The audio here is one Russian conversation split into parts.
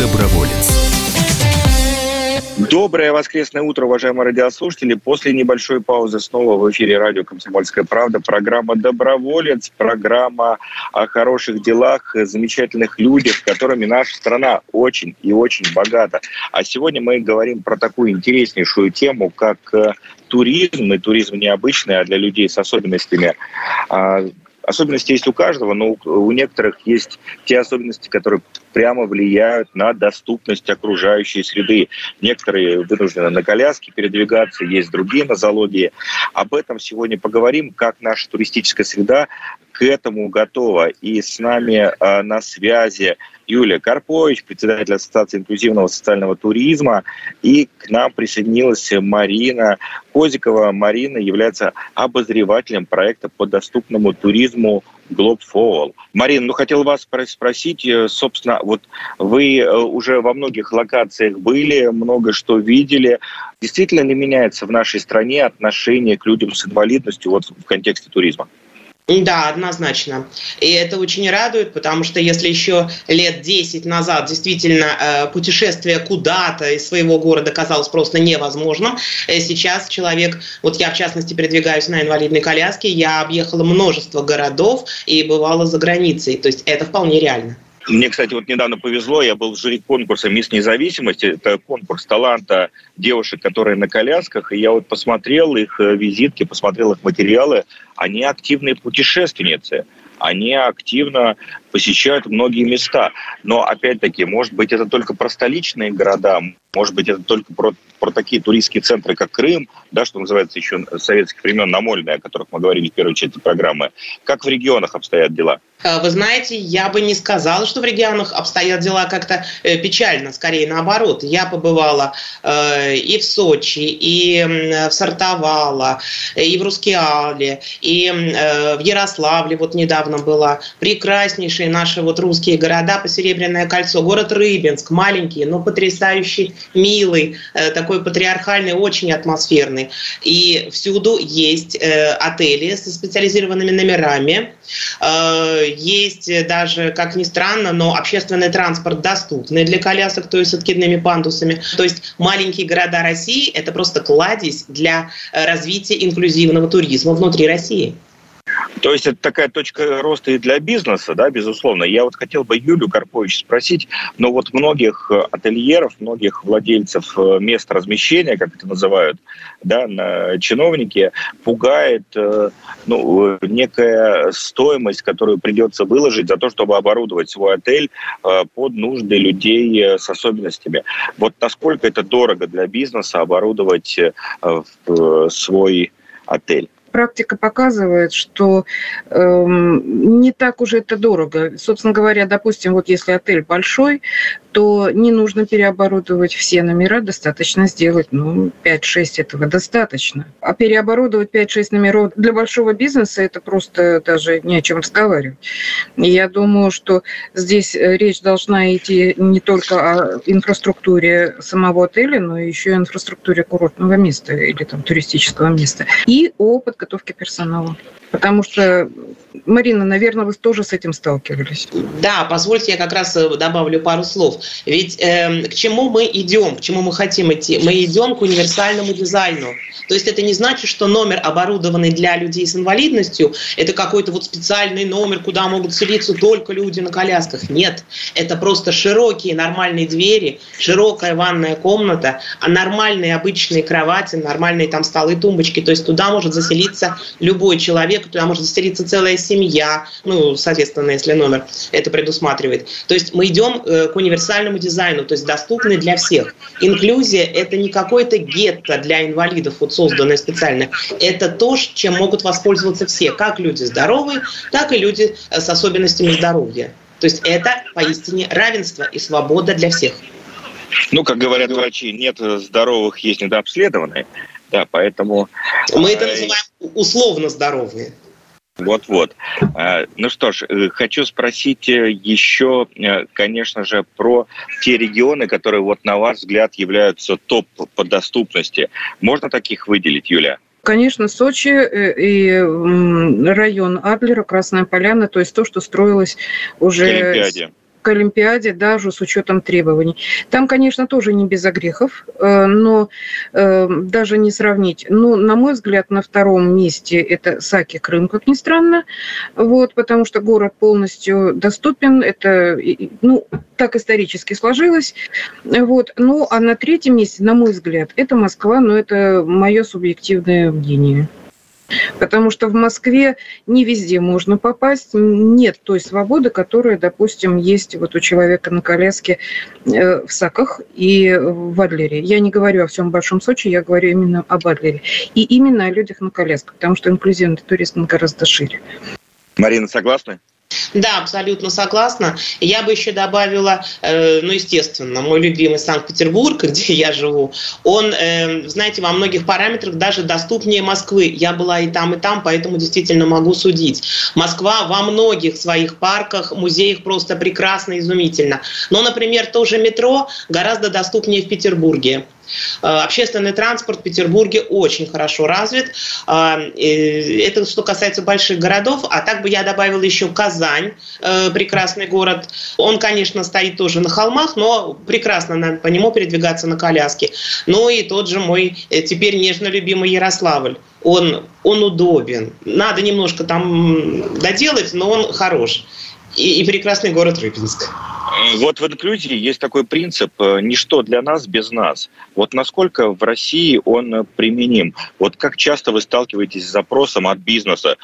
Доброволец. Доброе воскресное утро, уважаемые радиослушатели. После небольшой паузы снова в эфире радио «Комсомольская правда». Программа «Доброволец», программа о хороших делах, замечательных людях, которыми наша страна очень и очень богата. А сегодня мы говорим про такую интереснейшую тему, как туризм. И туризм необычный, а для людей с особенностями. Особенности есть у каждого, но у некоторых есть те особенности, которые прямо влияют на доступность окружающей среды. Некоторые вынуждены на коляске передвигаться, есть другие нозологии. Об этом сегодня поговорим, как наша туристическая среда к этому готова. И с нами на связи Юлия Карпович, председатель Ассоциации инклюзивного социального туризма. И к нам присоединилась Марина Козикова. Марина является обозревателем проекта по доступному туризму Globe for All. Марина, хотел вас спросить, собственно, вы уже во многих локациях были, много что видели. Действительно ли меняется в нашей стране отношение к людям с инвалидностью в контексте туризма? Да, однозначно. И это очень радует, потому что если еще лет 10 назад действительно путешествие куда-то из своего города казалось просто невозможным, сейчас человек, я в частности передвигаюсь на инвалидной коляске, я объехала множество городов и бывала за границей, то есть это вполне реально. Мне, кстати, недавно повезло, я был в жюри конкурса «Мисс Независимость». Это конкурс таланта девушек, которые на колясках. И я посмотрел их визитки, посмотрел их материалы. Они активные путешественницы. Они активно посещают многие места. Но, опять-таки, может быть, это только про столичные города, может быть, это только про такие туристские центры, как Крым, что называется еще с советских времен Намольная, о которых мы говорили в первой части программы. Как в регионах обстоят дела? Вы знаете, я бы не сказала, что в регионах обстоят дела как-то печально, скорее наоборот. Я побывала и в Сочи, и в Сортавала, и в Рускеале, и в Ярославле недавно была. Прекраснейшие наши русские города по Серебряное кольцо. Город Рыбинск, маленький, но потрясающий, милый, такой патриархальный, очень атмосферный. И всюду есть отели со специализированными номерами. Есть даже, как ни странно, но общественный транспорт доступный для колясок, то есть с откидными пандусами. То есть маленькие города России — это просто кладезь для развития инклюзивного туризма внутри России. То есть это такая точка роста и для бизнеса, безусловно. Я хотел бы Юлю Карпович спросить, но многих ательеров, многих владельцев мест размещения, как это называют, чиновники, пугает некая стоимость, которую придется выложить за то, чтобы оборудовать свой отель под нужды людей с особенностями. Насколько это дорого для бизнеса оборудовать свой отель? Практика показывает, что не так уже это дорого. Собственно говоря, допустим, если отель большой, то не нужно переоборудовать все номера, достаточно сделать 5-6, этого достаточно. А переоборудовать 5-6 номеров для большого бизнеса — это просто даже не о чем разговаривать. Я думаю, что здесь речь должна идти не только о инфраструктуре самого отеля, но еще и о инфраструктуре курортного места или туристического места. И о подготовке персонала. Потому что, Марина, наверное, вы тоже с этим сталкивались. Да, позвольте, я как раз добавлю пару слов. Ведь к чему мы идем, к чему мы хотим идти? Мы идем к универсальному дизайну. То есть это не значит, что номер, оборудованный для людей с инвалидностью, это какой-то специальный номер, куда могут селиться только люди на колясках. Нет, это просто широкие нормальные двери, широкая ванная комната, а нормальные обычные кровати, нормальные столы, тумбочки. То есть туда может заселиться любой человек, туда может заселиться целая семья, соответственно, если номер это предусматривает. То есть мы идем к универсальному дизайну, то есть доступный для всех. Инклюзия — это не какой-то гетто для инвалидов, созданное специально. Это то, чем могут воспользоваться все, как люди здоровые, так и люди с особенностями здоровья. То есть это поистине равенство и свобода для всех. Как говорят врачи, нет здоровых, есть недообследованные. Да, поэтому... Мы это называем условно здоровые. Вот-вот. Ну что ж, хочу спросить еще, конечно же, про те регионы, которые, вот на ваш взгляд, являются топ по доступности. Можно таких выделить, Юля? Конечно, Сочи и район Адлера, Красная Поляна, то есть то, что строилось уже к Олимпиаде, даже с учетом требований. Там, конечно, тоже не без огрехов, но даже не сравнить. Но, на мой взгляд, на втором месте это Саки, Крым, как ни странно, вот, потому что город полностью доступен, это, ну, так исторически сложилось. Вот. Ну, а на третьем месте, на мой взгляд, это Москва, но это мое субъективное мнение. Потому что в Москве не везде можно попасть, нет той свободы, которая, допустим, есть вот у человека на коляске в Саках и в Адлере. Я не говорю о всем Большом Сочи, я говорю именно об Адлере. И именно о людях на колясках, потому что инклюзивный туризм гораздо шире. Марина, согласны? Да, абсолютно согласна. Я бы еще добавила, ну, естественно, мой любимый Санкт-Петербург, где я живу, он, знаете, во многих параметрах даже доступнее Москвы. Я была и там, поэтому действительно могу судить. Москва во многих своих парках, музеях просто прекрасно, изумительно. Но, например, тоже метро гораздо доступнее в Петербурге. Общественный транспорт в Петербурге очень хорошо развит. Это что касается больших городов. А так бы я добавила еще Казань, прекрасный город. Он, конечно, стоит тоже на холмах, но прекрасно надо по нему передвигаться на коляске. Ну и тот же мой теперь нежно любимый Ярославль. Он удобен. Надо немножко там доделать, но он хорош. И прекрасный город Рыбинск. Вот в инклюзии есть такой принцип «ничто для нас без нас». Вот насколько в России он применим? Вот как часто вы сталкиваетесь с запросом от бизнеса?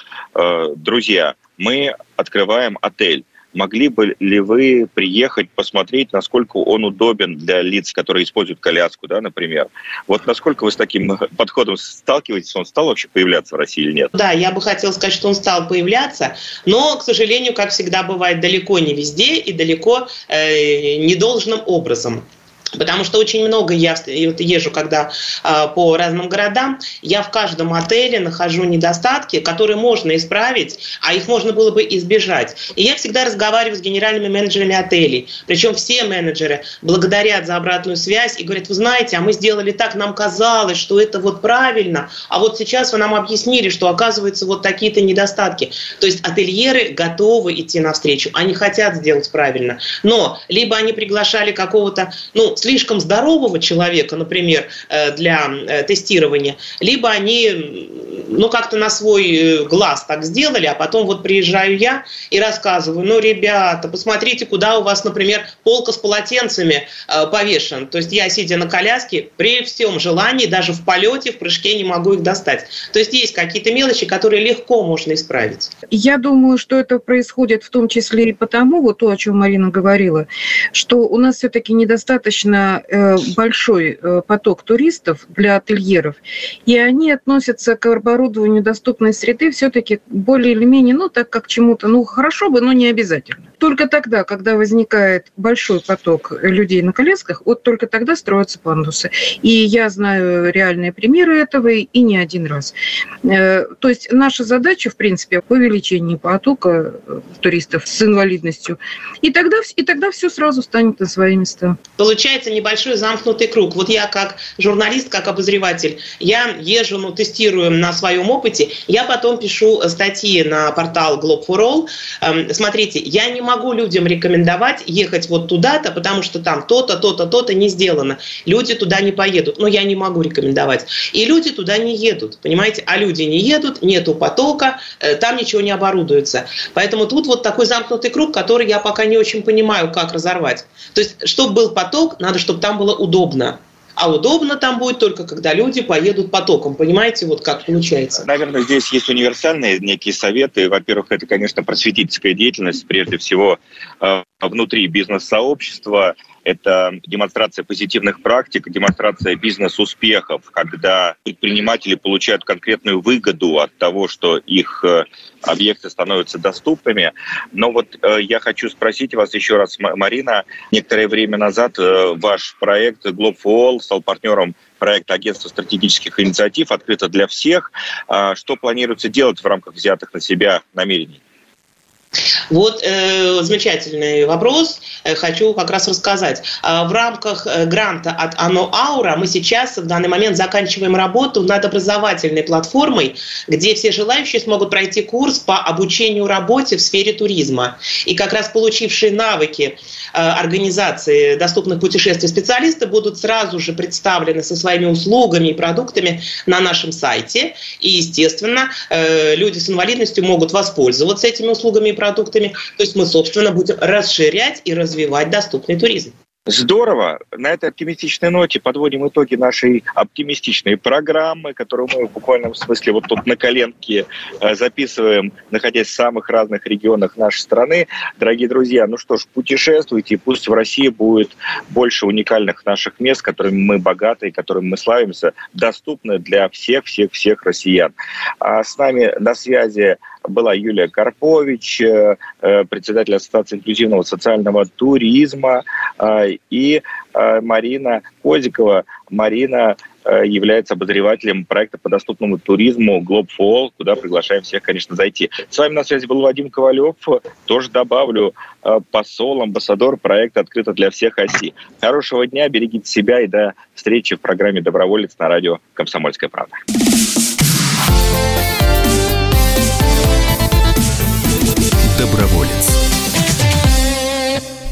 Друзья, мы открываем отель. Могли бы ли вы приехать, посмотреть, насколько он удобен для лиц, которые используют коляску, да, например? Вот насколько вы с таким подходом сталкиваетесь? Он стал вообще появляться в России или нет? Да, я бы хотела сказать, что он стал появляться, но, к сожалению, как всегда бывает, далеко не везде и далеко не должным образом. Потому что очень много я езжу, когда по разным городам, я в каждом отеле нахожу недостатки, которые можно исправить, а их можно было бы избежать. И я всегда разговариваю с генеральными менеджерами отелей. Причем все менеджеры благодарят за обратную связь и говорят: вы знаете, а мы сделали так, нам казалось, что это вот правильно, а вот сейчас вы нам объяснили, что оказывается вот такие-то недостатки. То есть отельеры готовы идти навстречу, они хотят сделать правильно. Но либо они приглашали какого-то, ну, слишком здорового человека, например, для тестирования, либо они, ну, как-то на свой глаз так сделали, а потом вот приезжаю я и рассказываю: ну, ребята, посмотрите, куда у вас, например, полка с полотенцами повешен. То есть я, сидя на коляске, при всем желании, даже в полете, в прыжке не могу их достать. То есть есть какие-то мелочи, которые легко можно исправить. Я думаю, что это происходит в том числе и потому, вот то, о чем Марина говорила, что у нас все-таки недостаточно большой поток туристов для ательеров, и они относятся к оборудованию доступной среды все-таки более или менее, ну, так как чему-то, ну, хорошо бы, но не обязательно. Только тогда, когда возникает большой поток людей на колясках, вот только тогда строятся пандусы. И я знаю реальные примеры этого, и не один раз. То есть наша задача, в принципе, увеличение потока туристов с инвалидностью. И тогда все сразу станет на свои места. Получается небольшой замкнутый круг. Вот я как журналист, как обозреватель, я езжу, ну, тестирую на своем опыте, я потом пишу статьи на портал Globe for All. Смотрите, я не могу людям рекомендовать ехать вот туда-то, потому что там то-то, то-то, то-то не сделано. Люди туда не поедут. Но я не могу рекомендовать. И люди туда не едут, понимаете? А люди не едут, нету потока, там ничего не оборудуется. Поэтому тут вот такой замкнутый круг, который я пока не очень понимаю, как разорвать. То есть, чтобы был поток, надо, чтобы там было удобно. А удобно там будет только, когда люди поедут потоком. Понимаете, вот как получается. Наверное, здесь есть универсальные некие советы. Во-первых, это, конечно, просветительская деятельность, прежде всего, внутри бизнес-сообщества. Это демонстрация позитивных практик, демонстрация бизнес-успехов, когда предприниматели получают конкретную выгоду от того, что их объекты становятся доступными. Но вот я хочу спросить вас еще раз, Марина. Некоторое время назад ваш проект Globe for All стал партнером проекта Агентства стратегических инициатив «Открыто для всех». Что планируется делать в рамках взятых на себя намерений? Вот замечательный вопрос. Хочу как раз рассказать. В рамках гранта от АНО Аура мы сейчас в данный момент заканчиваем работу над образовательной платформой, где все желающие смогут пройти курс по обучению работе в сфере туризма. И как раз получившие навыки организации доступных путешествий специалисты будут сразу же представлены со своими услугами и продуктами на нашем сайте. И, естественно, люди с инвалидностью могут воспользоваться этими услугами и продуктами. То есть мы, собственно, будем расширять и развивать доступный туризм. Здорово. На этой оптимистичной ноте подводим итоги нашей оптимистичной программы, которую мы в буквальном смысле вот тут на коленке записываем, находясь в самых разных регионах нашей страны. Дорогие друзья, ну что ж, путешествуйте, пусть в России будет больше уникальных наших мест, которыми мы богаты, которыми мы славимся, доступны для всех россиян. А с нами на связи была Юлия Карпович, председатель Ассоциации инклюзивного социального туризма, и Марина Козикова. Марина является обозревателем проекта по доступному туризму Globe for All, куда приглашаем всех, конечно, зайти. С вами на связи был Вадим Ковалев, тоже добавлю, посол, амбассадор проекта «Открыто для всех оси». Хорошего дня, берегите себя и до встречи в программе «Доброволец» на радио «Комсомольская правда». Доброволец.